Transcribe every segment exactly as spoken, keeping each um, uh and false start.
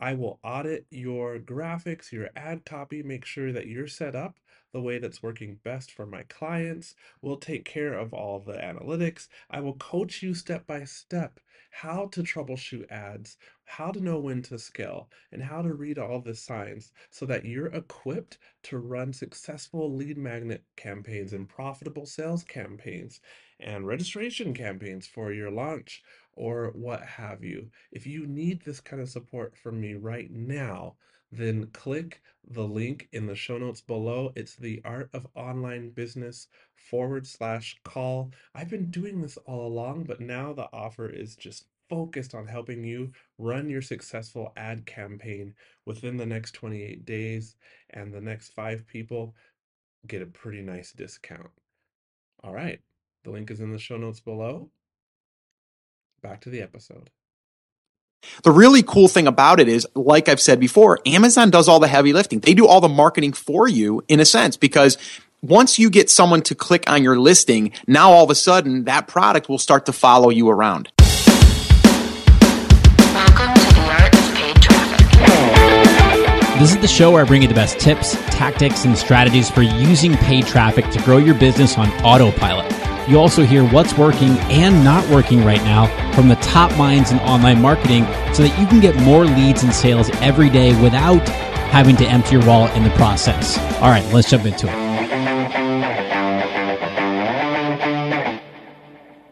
I will audit your graphics, your ad copy, make sure that you're set up the way that's working best for my clients. We'll take care of all the analytics. I will coach you step by step how to troubleshoot ads, how to know when to scale, and how to read all the signs so that you're equipped to run successful lead magnet campaigns and profitable sales campaigns and registration campaigns for your launch or what have you. If you need this kind of support from me right now, then click the link in the show notes below. It's the Art of Online Business forward slash call. I've been doing this all along, but now the offer is just focused on helping you run your successful ad campaign within the next twenty-eight days, and the next five people get a pretty nice discount. All right, the link is in the show notes below. Back to the episode. The really cool thing about it is, like I've said before, Amazon does all the heavy lifting. They do all the marketing for you, in a sense, because once you get someone to click on your listing, now all of a sudden that product will start to follow you around. Welcome to the Art of Paid Traffic. This is the show where I bring you the best tips, tactics, and strategies for using paid traffic to grow your business on autopilot. You also hear what's working and not working right now from the top minds in online marketing so that you can get more leads and sales every day without having to empty your wallet in the process. All right, let's jump into it.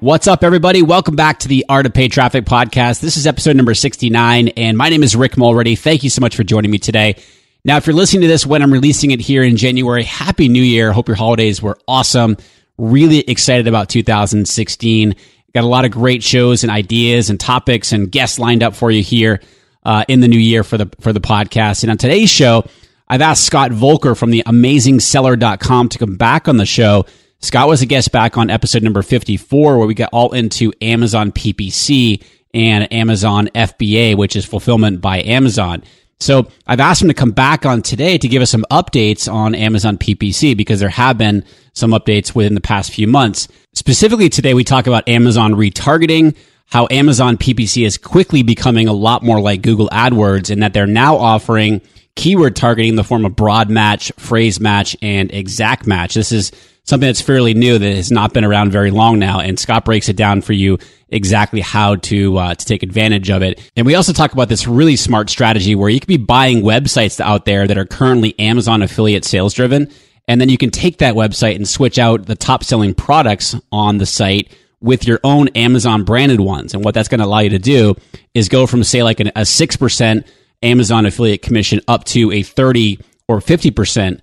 What's up, everybody? Welcome back to the Art of Paid Traffic podcast. This is episode number sixty-nine, and my name is Rick Mulready. Thank you so much for joining me today. Now, if you're listening to this when I'm releasing it here in January, Happy New Year. Hope your holidays were awesome. Really excited about two thousand sixteen. Got a lot of great shows and ideas and topics and guests lined up for you here uh, in the new year for the for the podcast. And on today's show, I've asked Scott Voelker from the Amazing Seller dot com to come back on the show. Scott was a guest back on episode number fifty-four, where we got all into Amazon P P C and Amazon F B A, which is Fulfillment by Amazon. So I've asked him to come back on today to give us some updates on Amazon P P C, because there have been some updates within the past few months. Specifically today, we talk about Amazon retargeting, how Amazon P P C is quickly becoming a lot more like Google AdWords, and that they're now offering keyword targeting in the form of broad match, phrase match, and exact match. This is something that's fairly new that has not been around very long now. And Scott breaks it down for you exactly how to uh, to take advantage of it. And we also talk about this really smart strategy where you could be buying websites out there that are currently Amazon affiliate sales driven. And then you can take that website and switch out the top selling products on the site with your own Amazon branded ones. And what that's going to allow you to do is go from, say, like an, a six percent Amazon affiliate commission up to a thirty or fifty percent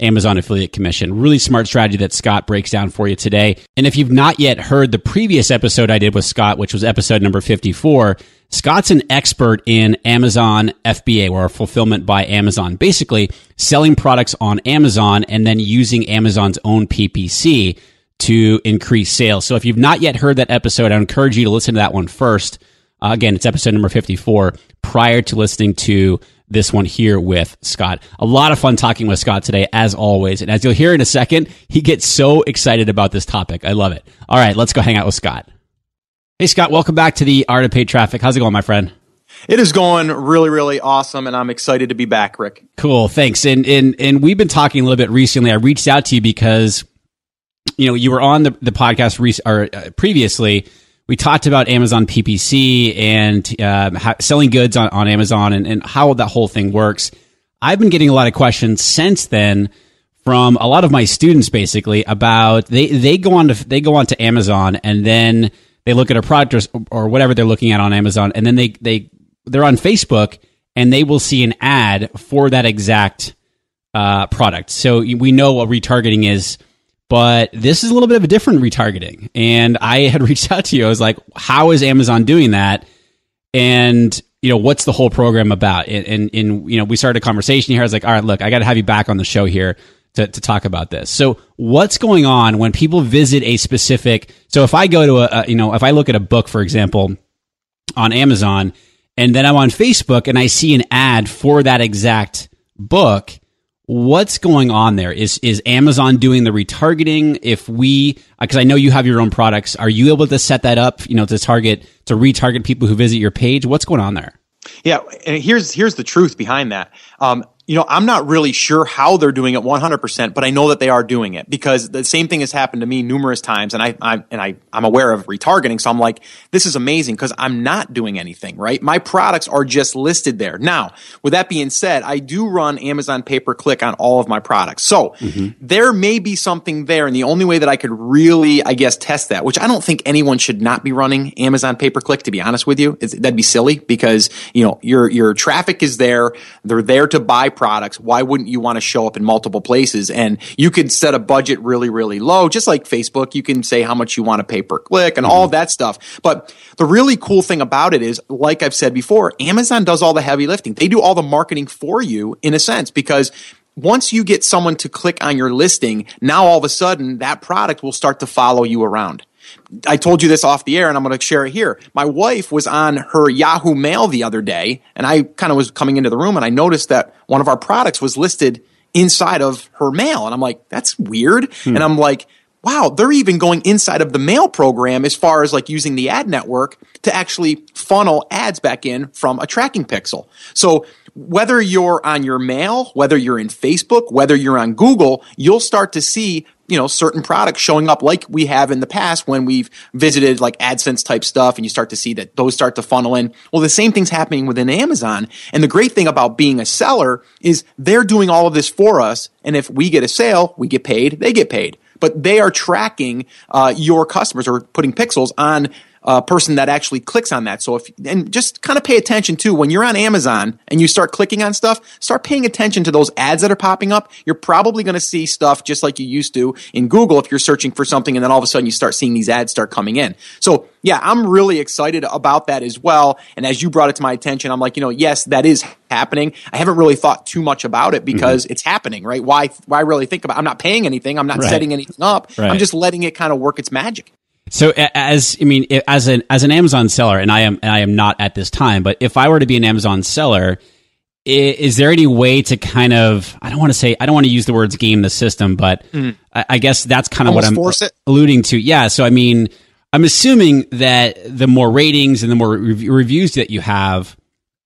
Amazon affiliate commission. Really smart strategy that Scott breaks down for you today. And if you've not yet heard the previous episode I did with Scott, which was episode number fifty-four, Scott's an expert in Amazon F B A, or Fulfillment by Amazon, basically selling products on Amazon and then using Amazon's own P P C to increase sales. So if you've not yet heard that episode, I encourage you to listen to that one first. Uh, again, it's episode number fifty-four, prior to listening to this one here with Scott. A lot of fun talking with Scott today, as always. And as you'll hear in a second, he gets so excited about this topic. I love it. All right, let's go hang out with Scott. Hey, Scott, welcome back to the Art of Paid Traffic. How's it going, my friend? It is going really, really awesome, and I'm excited to be back, Rick. Cool, thanks. And and and we've been talking a little bit recently. I reached out to you because, you know, you were on the, the podcast re- or, uh, previously. We talked about Amazon P P C and uh, how, selling goods on, on Amazon and, and how that whole thing works. I've been getting a lot of questions since then from a lot of my students, basically, about they, they go on to they go on to Amazon and then they look at a product or, or whatever they're looking at on Amazon, and then they they they're on Facebook and they will see an ad for that exact uh, product. So we know what retargeting is. But this is a little bit of a different retargeting. And I had reached out to you. I was like, how is Amazon doing that? And you know, what's the whole program about? And, and, and, you know, we started a conversation here. I was like, all right, look, I got to have you back on the show here to, to talk about this. So what's going on when people visit a specific, so if I go to a, a, you know, if I look at a book, for example, on Amazon, and then I'm on Facebook and I see an ad for that exact book, what's going on there? Is is Amazon doing the retargeting? If we, because I know you have your own products, are you able to set that up, you know, to target, to retarget people who visit your page? What's going on there? Yeah, and here's here's the truth behind that. Um, you know, I'm not really sure how they're doing it one hundred percent, but I know that they are doing it because the same thing has happened to me numerous times, and I, I and I I'm aware of retargeting, so I'm like, this is amazing because I'm not doing anything, right? My products are just listed there. Now, with that being said, I do run Amazon pay per click on all of my products, so mm-hmm. there may be something there, and the only way that I could really, I guess, test that, which I don't think anyone should not be running Amazon pay per click, to be honest with you, is, that'd be silly because you know your your traffic is there, they're there to buy products. Why wouldn't you want to show up in multiple places? And you could set a budget really, really low, just like Facebook. You can say how much you want to pay per click and mm-hmm. all that stuff. But the really cool thing about it is, like I've said before, Amazon does all the heavy lifting. They do all the marketing for you in a sense, because once you get someone to click on your listing, now all of a sudden that product will start to follow you around. I told you this off the air, and I'm going to share it here. My wife was on her Yahoo Mail the other day, and I kind of was coming into the room, and I noticed that one of our products was listed inside of her mail. And I'm like, that's weird. Hmm. And I'm like, wow, they're even going inside of the mail program as far as like using the ad network to actually funnel ads back in from a tracking pixel. So whether you're on your mail, whether you're in Facebook, whether you're on Google, you'll start to see you know, certain products showing up like we have in the past when we've visited like AdSense type stuff, and you start to see that those start to funnel in. Well, the same thing's happening within Amazon. And the great thing about being a seller is they're doing all of this for us. And if we get a sale, we get paid, they get paid. But they are tracking uh, your customers or putting pixels on a person that actually clicks on that. So if, and just kind of pay attention too, when you're on Amazon and you start clicking on stuff, start paying attention to those ads that are popping up. You're probably going to see stuff just like you used to in Google if you're searching for something, and then all of a sudden you start seeing these ads start coming in. So yeah, I'm really excited about that as well. And as you brought it to my attention, I'm like, you know, yes, that is happening. I haven't really thought too much about it because mm-hmm. it's happening, right? Why, why really think about it? I'm not paying anything. I'm not right. setting anything up. Right. I'm just letting it kind of work its magic. So as I mean, as an as an Amazon seller, and I am and I am not at this time, but if I were to be an Amazon seller, is, is there any way to kind of I don't want to say I don't want to use the words game the system, but mm. I, I guess that's kind of Almost what I'm alluding to. Yeah. So I mean, I'm assuming that the more ratings and the more re- reviews that you have,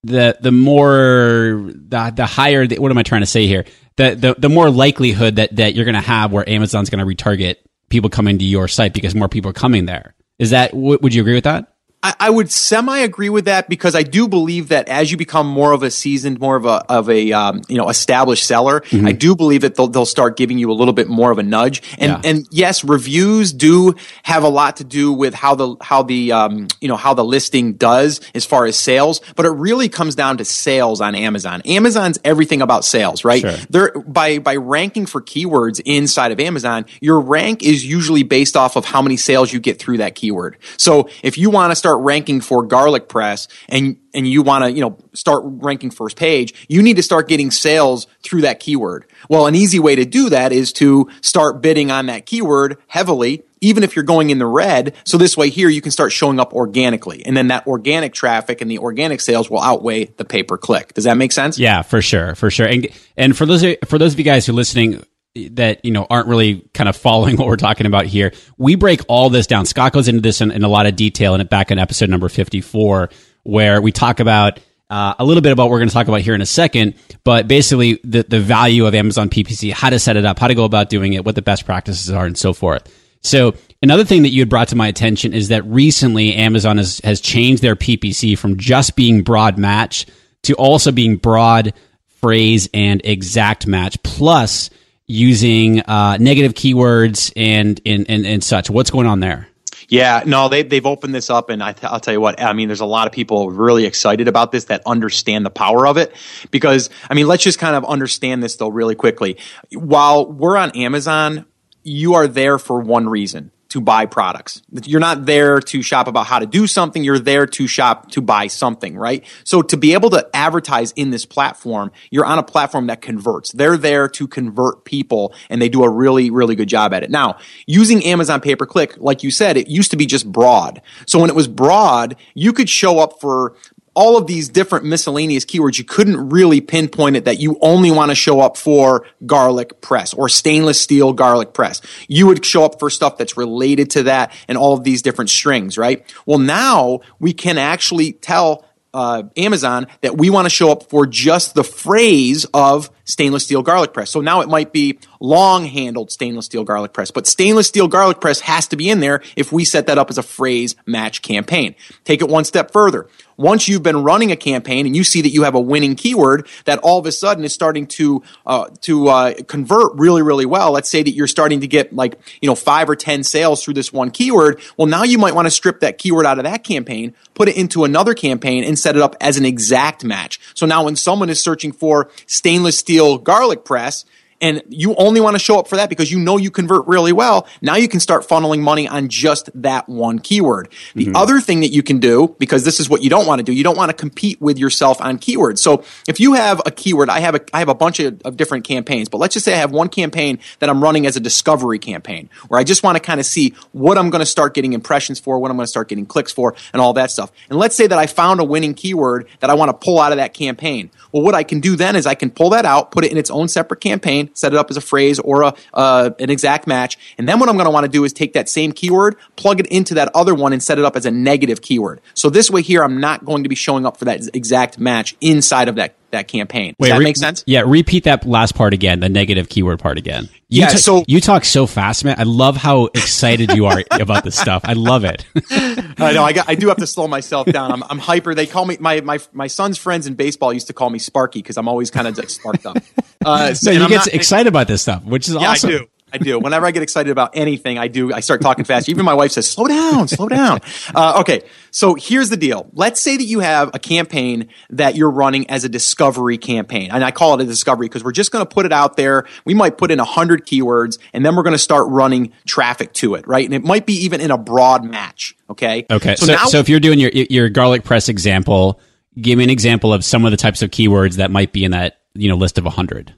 the the more the the higher. The, what am I trying to say here? The the the more likelihood that that you're going to have where Amazon's going to retarget people coming to your site because more people are coming there. Is that, w- would you agree with that? I, I would semi-agree with that because I do believe that as you become more of a seasoned, more of a, of a, um, you know, established seller, mm-hmm. I do believe that they'll, they'll start giving you a little bit more of a nudge. And, yeah. and yes, reviews do have a lot to do with how the, how the, um, you know, how the listing does as far as sales, but it really comes down to sales on Amazon. Amazon's everything about sales, right? Sure. They're, by, by ranking for keywords inside of Amazon, your rank is usually based off of how many sales you get through that keyword. So if you want to start start ranking for garlic press and and you want to, you know, start ranking first page, you need to start getting sales through that keyword. Well, an easy way to do that is to start bidding on that keyword heavily, even if you're going in the red. So this way here, you can start showing up organically. And then that organic traffic and the organic sales will outweigh the pay-per-click. Does that make sense? Yeah, for sure. For sure. And and for those for those of you guys who are listening that, you know, aren't really kind of following what we're talking about here, we break all this down. Scott goes into this in, in a lot of detail in it back in episode number fifty-four, where we talk about uh, a little bit about what we're going to talk about here in a second, but basically the, the value of Amazon P P C, how to set it up, how to go about doing it, what the best practices are, and so forth. So another thing that you had brought to my attention is that recently Amazon has, has changed their P P C from just being broad match to also being broad phrase and exact match, plus using uh, negative keywords and, and, and, and such. What's going on there? Yeah, no, they, they've opened this up, and I th- I'll tell you what, I mean, there's a lot of people really excited about this that understand the power of it because, I mean, let's just kind of understand this, though, really quickly. While we're on Amazon, you are there for one reason. to buy products. You're not there to shop about how to do something. You're there to shop to buy something, right? So to be able to advertise in this platform, you're on a platform that converts. They're there to convert people, and they do a really, really good job at it. Now, using Amazon pay-per-click, like you said, it used to be just broad. So when it was broad, you could show up for all of these different miscellaneous keywords. You couldn't really pinpoint it that you only want to show up for garlic press or stainless steel garlic press. You would show up for stuff that's related to that and all of these different strings, right? Well, now we can actually tell uh, Amazon that we want to show up for just the phrase of stainless steel garlic press. So now it might be long-handled stainless steel garlic press, but stainless steel garlic press has to be in there if we set that up as a phrase match campaign. Take it one step further. Once you've been running a campaign and you see that you have a winning keyword that all of a sudden is starting to uh, to uh, convert really, really well, let's say that you're starting to get like, you know, five or ten sales through this one keyword. Well, now you might want to strip that keyword out of that campaign, put it into another campaign, and set it up as an exact match. So now when someone is searching for stainless steel garlic press, and you only want to show up for that because you know you convert really well, now you can start funneling money on just that one keyword. The mm-hmm. other thing that you can do, because this is what you don't want to do, you don't want to compete with yourself on keywords. So if you have a keyword, I have a, I have a bunch of, of different campaigns, but let's just say I have one campaign that I'm running as a discovery campaign where I just want to kind of see what I'm going to start getting impressions for, what I'm going to start getting clicks for, and all that stuff. And let's say that I found a winning keyword that I want to pull out of that campaign. Well, what I can do then is I can pull that out, put it in its own separate campaign, set it up as a phrase or a uh, an exact match. And then what I'm going to want to do is take that same keyword, plug it into that other one, and set it up as a negative keyword. So this way here, I'm not going to be showing up for that exact match inside of that that campaign. Does Wait, that re- make sense? Yeah. Repeat that last part again, the negative keyword part again. You yeah. T- so you talk so fast, man. I love how excited you are about this stuff. I love it. I know. I got, I do have to slow myself down. I'm, I'm hyper. They call me, my, my, my son's friends in baseball used to call me Sparky because I'm always kind of like sparked up. Uh, so you I'm get not, excited about this stuff, which is yeah, awesome. I do. I do. Whenever I get excited about anything, I do. I start talking fast. Even my wife says, slow down, slow down. Uh, okay. So here's the deal. Let's say that you have a campaign that you're running as a discovery campaign. And I call it a discovery because we're just going to put it out there. We might put in one hundred keywords, and then we're going to start running traffic to it, right? And it might be even in a broad match, okay? Okay. So, so, now- so if you're doing your your garlic press example, give me an example of some of the types of keywords that might be in that, you know, list of one hundred.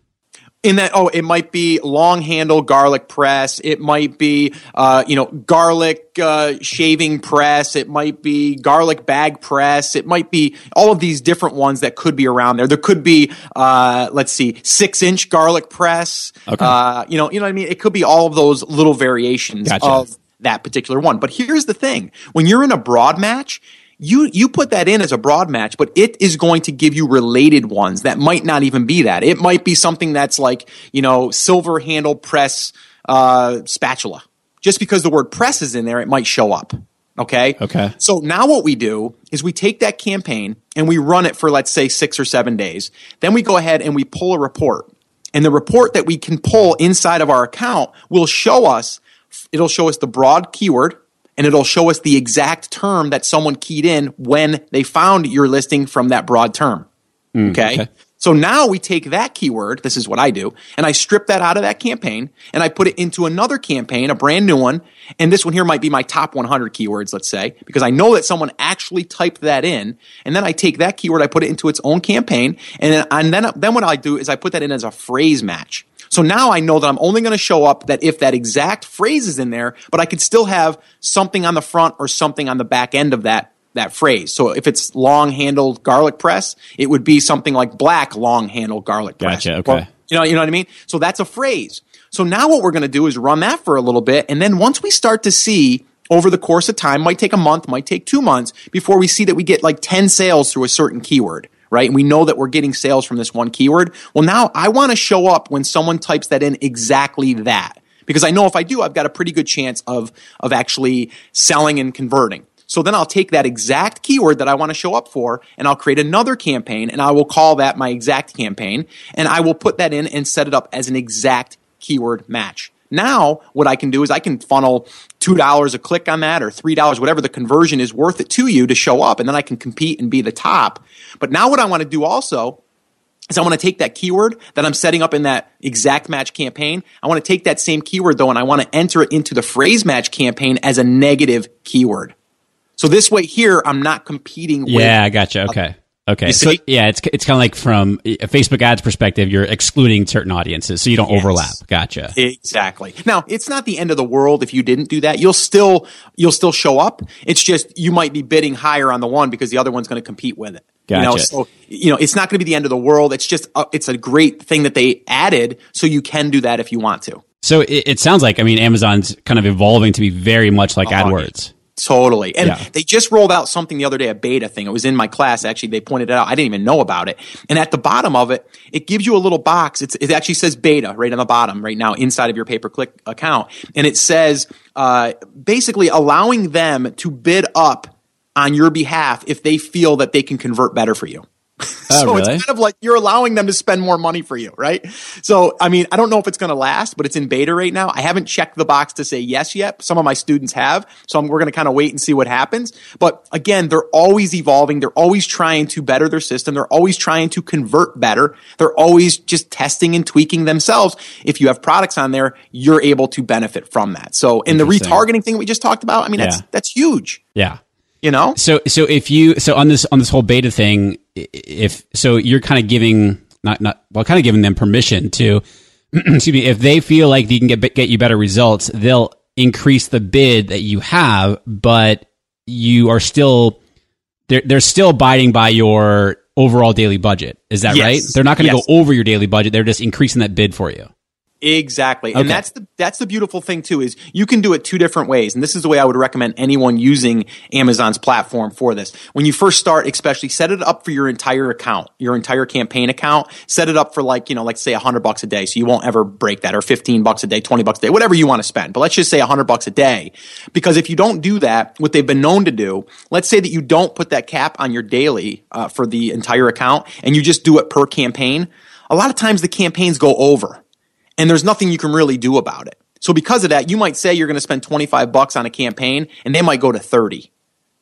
In that, oh, it might be long handle garlic press. It might be, uh, you know, garlic uh, shaving press. It might be garlic bag press. It might be all of these different ones that could be around there. There could be, uh, let's see, six inch garlic press. Okay. Uh, you know, you know what I mean? It could be all of those little variations gotcha. Of that particular one. But here's the thing. When you're in a broad match, You you put that in as a broad match, but it is going to give you related ones that might not even be that. It might be something that's like, you know, silver handle press uh, spatula. Just because the word press is in there, it might show up. Okay? Okay. So now what we do is we take that campaign and we run it for, let's say, six or seven days. Then we go ahead and we pull a report. And the report that we can pull inside of our account will show us, it'll show us the broad keyword, and it'll show us the exact term that someone keyed in when they found your listing from that broad term. Mm, okay? okay? So now we take that keyword, this is what I do, and I strip that out of that campaign, and I put it into another campaign, a brand new one, and this one here might be my top one hundred keywords, let's say, because I know that someone actually typed that in, and then I take that keyword, I put it into its own campaign, and then, and then, then what I do is I put that in as a phrase match. So now I know that I'm only going to show up that if that exact phrase is in there, but I could still have something on the front or something on the back end of that that phrase. So if it's long-handled garlic press, it would be something like black long-handled garlic press. Gotcha, okay. Or, you know, you know what I mean? So that's a phrase. So now what we're going to do is run that for a little bit, and then once we start to see over the course of time, might take a month, might take two months, before we see that we get like ten sales through a certain keyword. Right? And we know that we're getting sales from this one keyword. Well, now I want to show up when someone types that in exactly that, because I know if I do, I've got a pretty good chance of, of actually selling and converting. So then I'll take that exact keyword that I want to show up for, and I'll create another campaign, and I will call that my exact campaign, and I will put that in and set it up as an exact keyword match. Now, what I can do is I can funnel two dollars a click on that or three dollars, whatever the conversion is worth it to you to show up, and then I can compete and be the top. But now what I want to do also So I want to take that keyword that I'm setting up in that exact match campaign. I want to take that same keyword though, and I want to enter it into the phrase match campaign as a negative keyword. So this way here, I'm not competing with. Yeah, I gotcha. Okay. Okay. So yeah, it's it's kind of like from a Facebook ads perspective, you're excluding certain audiences, so you don't yes. overlap. Gotcha. Exactly. Now, it's not the end of the world if you didn't do that. You'll still you'll still show up. It's just you might be bidding higher on the one because the other one's going to compete with it. Gotcha. You know, so you know, it's not going to be the end of the world. It's just a, it's a great thing that they added, so you can do that if you want to. So it, it sounds like I mean Amazon's kind of evolving to be very much like oh, AdWords. Yeah. Totally. And yeah. they just rolled out something the other day, a beta thing. It was in my class. Actually, they pointed it out. I didn't even know about it. And at the bottom of it, it gives you a little box. It's, it actually says beta right on the bottom right now inside of your pay-per-click account. And it says uh, basically allowing them to bid up on your behalf if they feel that they can convert better for you. Oh, so really? It's kind of like you're allowing them to spend more money for you, right? So, I mean, I don't know if it's going to last, but it's in beta right now. I haven't checked the box to say yes yet. Some of my students have. So I'm, we're going to kind of wait and see what happens. But again, they're always evolving. They're always trying to better their system. They're always trying to convert better. They're always just testing and tweaking themselves. If you have products on there, you're able to benefit from that. So in the retargeting thing we just talked about, I mean, yeah. that's that's huge. Yeah. You know? So, so if you, so on this, on this whole beta thing, if, so you're kind of giving, not, not, well, kind of giving them permission to, excuse me, if they feel like they can get, get you better results, they'll increase the bid that you have, but you are still, they're, they're still abiding by your overall daily budget. Is that yes. right? They're not going to yes. go over your daily budget. They're just increasing that bid for you. Exactly. Okay. And that's the that's the beautiful thing too, is you can do it two different ways. And this is the way I would recommend anyone using Amazon's platform for this. When you first start, especially set it up for your entire account, your entire campaign account, set it up for like, you know, like say a hundred bucks a day. So you won't ever break that, or fifteen bucks a day, twenty bucks a day, whatever you want to spend. But let's just say a hundred bucks a day. Because if you don't do that, what they've been known to do, let's say that you don't put that cap on your daily uh, for the entire account and you just do it per campaign. A lot of times the campaigns go over. And there's nothing you can really do about it. So because of that, you might say you're going to spend twenty-five bucks on a campaign and they might go to thirty,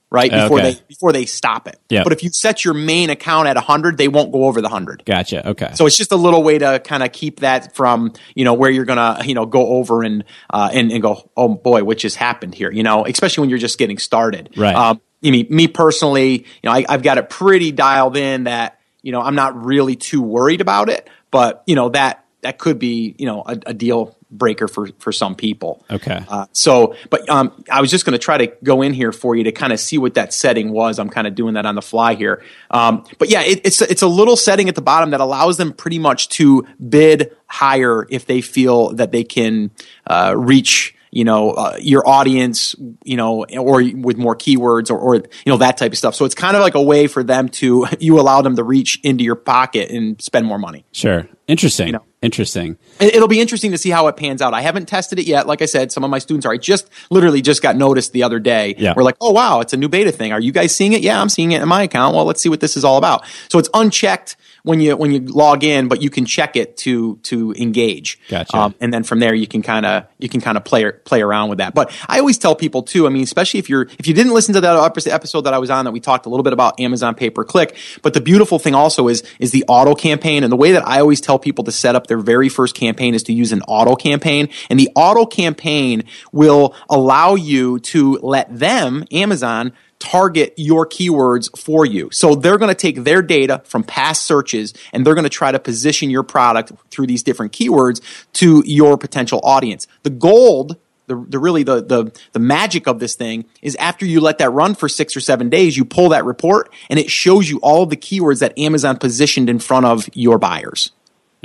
right? Before okay. they before they stop it. Yep. But if you set your main account at one hundred, they won't go over the one hundred. Gotcha. Okay. So it's just a little way to kind of keep that from, you know, where you're going to, you know, go over and uh, and and go, "Oh boy, what just happened here?" You know, especially when you're just getting started. Right. Um, I mean, me personally, you know, I, I've got it pretty dialed in that, you know, I'm not really too worried about it, but you know, that That could be, you know, a, a deal breaker for, for some people. Okay. Uh, so, but um, I was just going to try to go in here for you to kind of see what that setting was. I'm kind of doing that on the fly here. Um, but yeah, it, it's it's a little setting at the bottom that allows them pretty much to bid higher if they feel that they can uh, reach, you know, uh, your audience, you know, or with more keywords or, or, you know, that type of stuff. So it's kind of like a way for them to, you allow them to reach into your pocket and spend more money. Sure. Interesting. You know? Interesting. It'll be interesting to see how it pans out. I haven't tested it yet. Like I said, some of my students are. I just literally just got noticed the other day. Yeah. We're like, oh, wow, it's a new beta thing. Are you guys seeing it? Yeah, I'm seeing it in my account. Well, let's see what this is all about. So it's unchecked when you when you log in, but you can check it to to engage. Gotcha. Um, and then from there, you can kind of you can kind of play play around with that. But I always tell people too. I mean, especially if you're if you didn't listen to that episode that I was on, that we talked a little bit about Amazon pay per click. But the beautiful thing also is is the auto campaign, and the way that I always tell people to set up their very first campaign is to use an auto campaign, and the auto campaign will allow you to let them, Amazon, target your keywords for you. So they're going to take their data from past searches and they're going to try to position your product through these different keywords to your potential audience. The gold, the, the really the, the the magic of this thing is after you let that run for six or seven days, you pull that report and it shows you all the keywords that Amazon positioned in front of your buyers.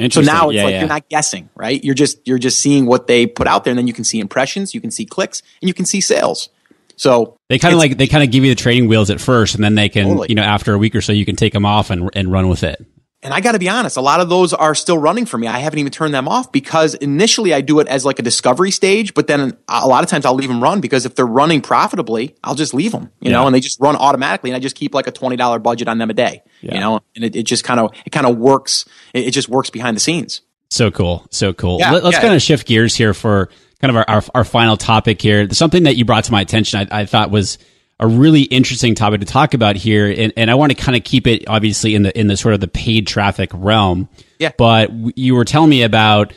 So now it's yeah, like yeah. you're not guessing, right? You're just you're just seeing what they put out there, and then you can see impressions, you can see clicks, and you can see sales. So they kind of like they kind of give you the training wheels at first, and then they can, totally. you know, after a week or so, you can take them off and and run with it. And I got to be honest, a lot of those are still running for me. I haven't even turned them off because initially I do it as like a discovery stage, but then a lot of times I'll leave them run because if they're running profitably, I'll just leave them, you yeah. know, and they just run automatically, and I just keep like a twenty dollars budget on them a day, yeah. you know, and it, it just kind of, it kind of works. It, it just works behind the scenes. So cool. So cool. Yeah, Let, let's yeah. kind of shift gears here for kind of our, our, our final topic here. Something that you brought to my attention, I, I thought was a really interesting topic to talk about here. And, and I want to kind of keep it obviously in the, in the sort of the paid traffic realm. Yeah. But you were telling me about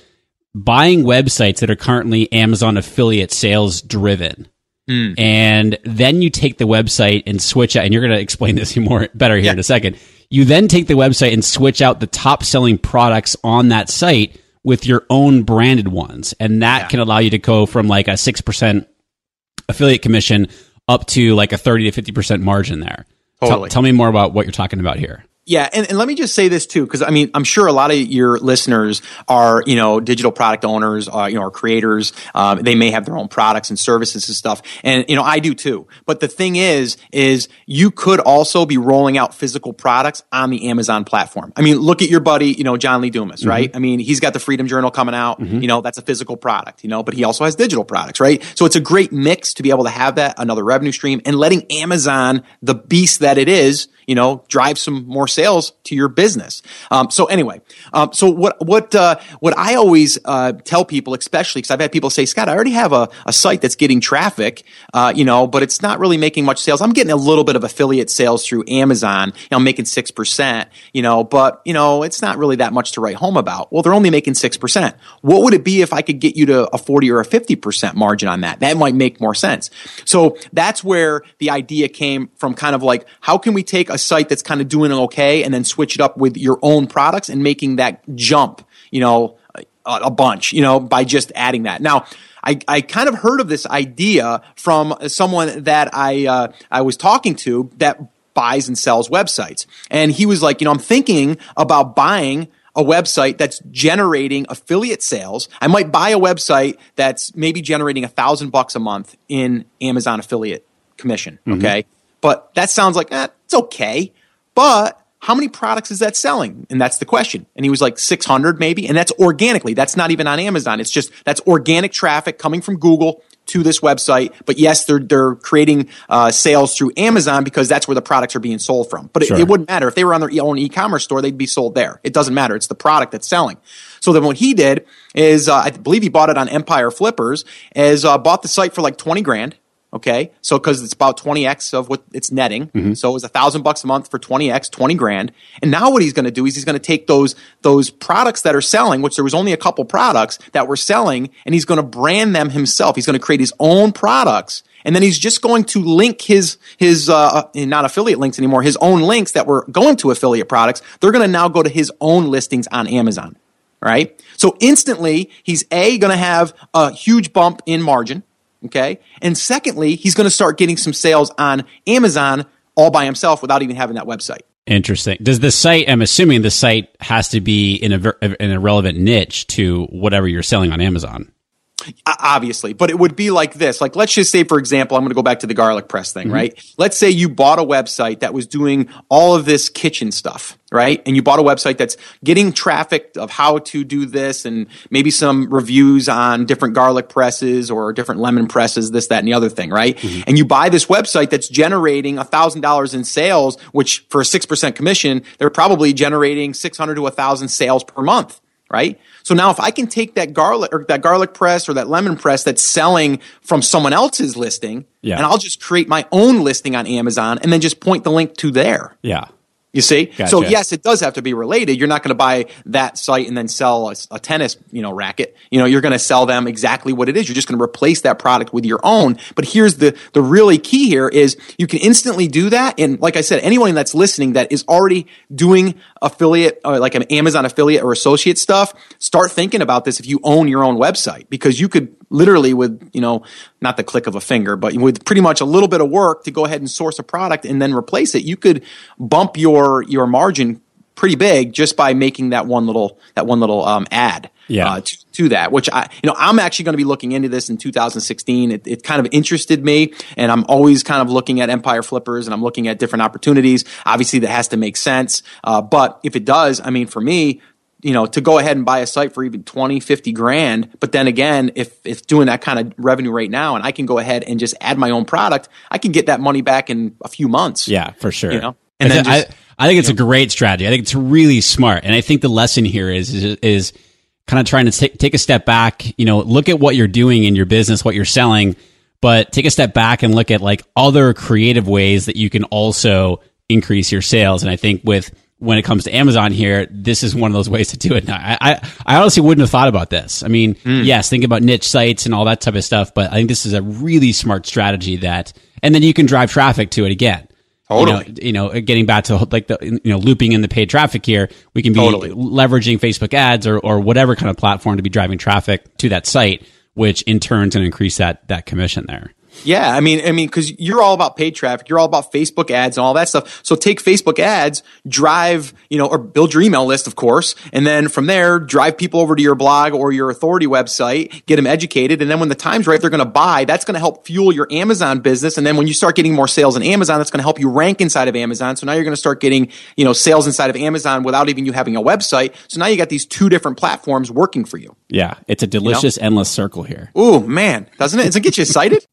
buying websites that are currently Amazon affiliate sales driven. Mm. And then you take the website and switch out, and you're going to explain this more better here yeah. in a second. You then take the website and switch out the top selling products on that site with your own branded ones. And that yeah. can allow you to go from like a six percent affiliate commission up to like a thirty to fifty percent margin there. Totally. T- tell me more about what you're talking about here. Yeah. And, and let me just say this too, because I mean, I'm sure a lot of your listeners are, you know, digital product owners, uh, you know, or creators. Um, they may have their own products and services and stuff. And, you know, I do too. But the thing is, is you could also be rolling out physical products on the Amazon platform. I mean, look at your buddy, you know, John Lee Dumas, mm-hmm. right? I mean, he's got the Freedom Journal coming out, mm-hmm. you know, that's a physical product, you know, but he also has digital products, right? So it's a great mix to be able to have that, another revenue stream, and letting Amazon, the beast that it is, you know, drive some more sales to your business. Um, so anyway, um, so what what uh, what I always uh, tell people, especially because I've had people say, Scott, I already have a, a site that's getting traffic, uh, you know, but it's not really making much sales. I'm getting a little bit of affiliate sales through Amazon. You know, I'm making six percent, you know, but, you know, it's not really that much to write home about. Well, they're only making six percent. What would it be if I could get you to a forty or a fifty percent margin on that? That might make more sense. So that's where the idea came from, kind of like, how can we take a site that's kind of doing okay and then switch it up with your own products and making that jump, you know, a, a bunch, you know, by just adding that. Now, I, I kind of heard of this idea from someone that I uh, I was talking to that buys and sells websites. And he was like, you know, I'm thinking about buying a website that's generating affiliate sales. I might buy a website that's maybe generating a thousand bucks a month in Amazon affiliate commission. Mm-hmm. Okay. But that sounds like, eh, it's okay. But how many products is that selling? And that's the question. And he was like six hundred maybe. And that's organically. That's not even on Amazon. It's just that's organic traffic coming from Google to this website. But yes, they're they're creating uh, sales through Amazon because that's where the products are being sold from. But sure. it, it wouldn't matter. If they were on their own e-commerce store, they'd be sold there. It doesn't matter. It's the product that's selling. So then what he did is uh, I believe he bought it on Empire Flippers, is uh, bought the site for like twenty grand. Okay. So, cause it's about twenty X of what it's netting. Mm-hmm. So it was a thousand bucks a month for twenty X, twenty grand. And now what he's going to do is he's going to take those, those products that are selling, which there was only a couple products that were selling, and he's going to brand them himself. He's going to create his own products. And then he's just going to link his, his, uh, not affiliate links anymore, his own links that were going to affiliate products. They're going to now go to his own listings on Amazon. Right. So instantly he's a going to have a huge bump in margin. Okay. And secondly, he's going to start getting some sales on Amazon all by himself without even having that website. Interesting. Does the site, I'm assuming the site has to be in a, in a relevant niche to whatever you're selling on Amazon. Obviously, but it would be like this. Like, let's just say, for example, I'm going to go back to the garlic press thing, mm-hmm. right? Let's say you bought a website that was doing all of this kitchen stuff, right? And you bought a website that's getting traffic of how to do this and maybe some reviews on different garlic presses or different lemon presses, this, that, and the other thing, right? Mm-hmm. And you buy this website that's generating one thousand dollars in sales, which for a six percent commission, they're probably generating six hundred to one thousand sales per month. Right? So now if I can take that garlic or that garlic press or that lemon press that's selling from someone else's listing, yeah. and I'll just create my own listing on Amazon and then just point the link to there. Yeah. You see? Gotcha. So yes, it does have to be related. You're not going to buy that site and then sell a, a tennis, you know, racket. You know, you're going to sell them exactly what it is. You're just going to replace that product with your own. But here's the the really key here is you can instantly do that. And like I said, anyone that's listening that is already doing affiliate, or like an Amazon affiliate or associate stuff, start thinking about this if you own your own website, because you could literally with, you know, not the click of a finger, but with pretty much a little bit of work to go ahead and source a product and then replace it, you could bump your your margin pretty big just by making that one little that one little um, ad yeah. uh, to, to that. Which I, you know, I'm actually going to be looking into this in two thousand sixteen. It, it kind of interested me, and I'm always kind of looking at Empire Flippers and I'm looking at different opportunities. Obviously, that has to make sense, uh, but if it does, I mean, for me, you know, to go ahead and buy a site for even twenty, fifty grand. But then again, if, if doing that kind of revenue right now, and I can go ahead and just add my own product, I can get that money back in a few months. Yeah, for sure. You know, and I then th- just, I, I think it's know. a great strategy. I think it's really smart. And I think the lesson here is, is, is kind of trying to t- take a step back, you know, look at what you're doing in your business, what you're selling, but take a step back and look at like other creative ways that you can also increase your sales. And I think with when it comes to Amazon here, this is one of those ways to do it. Now, I, I, I honestly wouldn't have thought about this. I mean, mm. yes, think about niche sites and all that type of stuff, but I think this is a really smart strategy that, and then you can drive traffic to it again. Totally. You know, you know, getting back to like the, you know, looping in the paid traffic here, we can be totally. leveraging Facebook ads or, or whatever kind of platform to be driving traffic to that site, which in turn can increase that, that commission there. Yeah. I mean, I mean, cause you're all about paid traffic. You're all about Facebook ads and all that stuff. So take Facebook ads, drive, you know, or build your email list, of course. And then from there, drive people over to your blog or your authority website, get them educated. And then when the time's right, they're going to buy. That's going to help fuel your Amazon business. And then when you start getting more sales in Amazon, that's going to help you rank inside of Amazon. So now you're going to start getting, you know, sales inside of Amazon without even you having a website. So now you got these two different platforms working for you. Yeah. It's a delicious, you know? endless circle here. Ooh, man. Doesn't it? Doesn't it get you excited?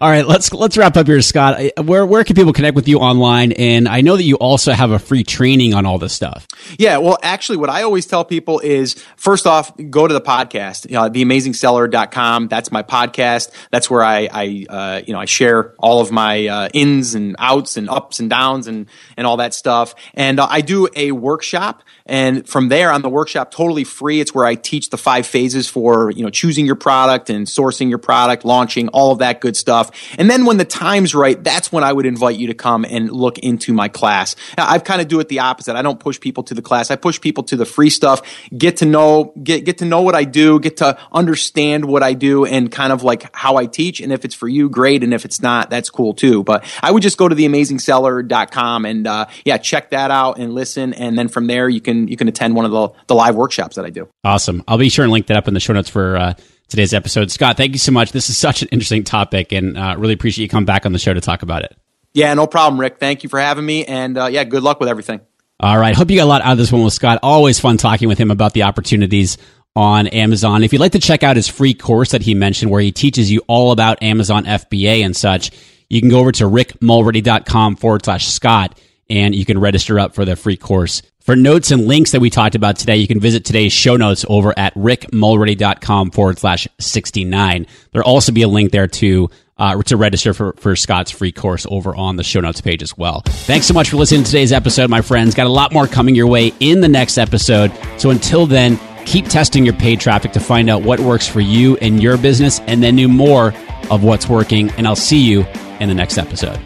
All right, let's let's wrap up here, Scott. Where where can people connect with you online? And I know that you also have a free training on all this stuff. Yeah, well, actually, what I always tell people is, first off, go to the podcast, uh, the amazing seller dot com. That's my podcast. That's where I, I uh, you know, I share all of my uh, ins and outs and ups and downs and and all that stuff. And uh, I do a workshop. And from there on the workshop, totally free. It's where I teach the five phases for, you know, choosing your product and sourcing your product, launching, all of that good stuff. And then when the time's right, that's when I would invite you to come and look into my class. Now, I've kind of do it the opposite. I don't push people to the class. I push people to the free stuff, get to know, get, get to know what I do, get to understand what I do and kind of like how I teach. And if it's for you, great. And if it's not, that's cool too. But I would just go to the amazing seller dot com and, uh, yeah, check that out and listen. And then from there, you can you can attend one of the, the live workshops that I do. Awesome. I'll be sure and link that up in the show notes for uh, today's episode. Scott, thank you so much. This is such an interesting topic and uh, really appreciate you coming back on the show to talk about it. Yeah, no problem, Rick. Thank you for having me. And uh, yeah, good luck with everything. All right. Hope you got a lot out of this one with Scott. Always fun talking with him about the opportunities on Amazon. If you'd like to check out his free course that he mentioned where he teaches you all about Amazon F B A and such, you can go over to rick mulready dot com forward slash Scott and you can register up for the free course. For notes and links that we talked about today, you can visit today's show notes over at rick mulready dot com forward slash sixty-nine. There'll also be a link there to uh, to register for, for Scott's free course over on the show notes page as well. Thanks so much for listening to today's episode, my friends. Got a lot more coming your way in the next episode. So until then, keep testing your paid traffic to find out what works for you and your business, and then do more of what's working. And I'll see you in the next episode.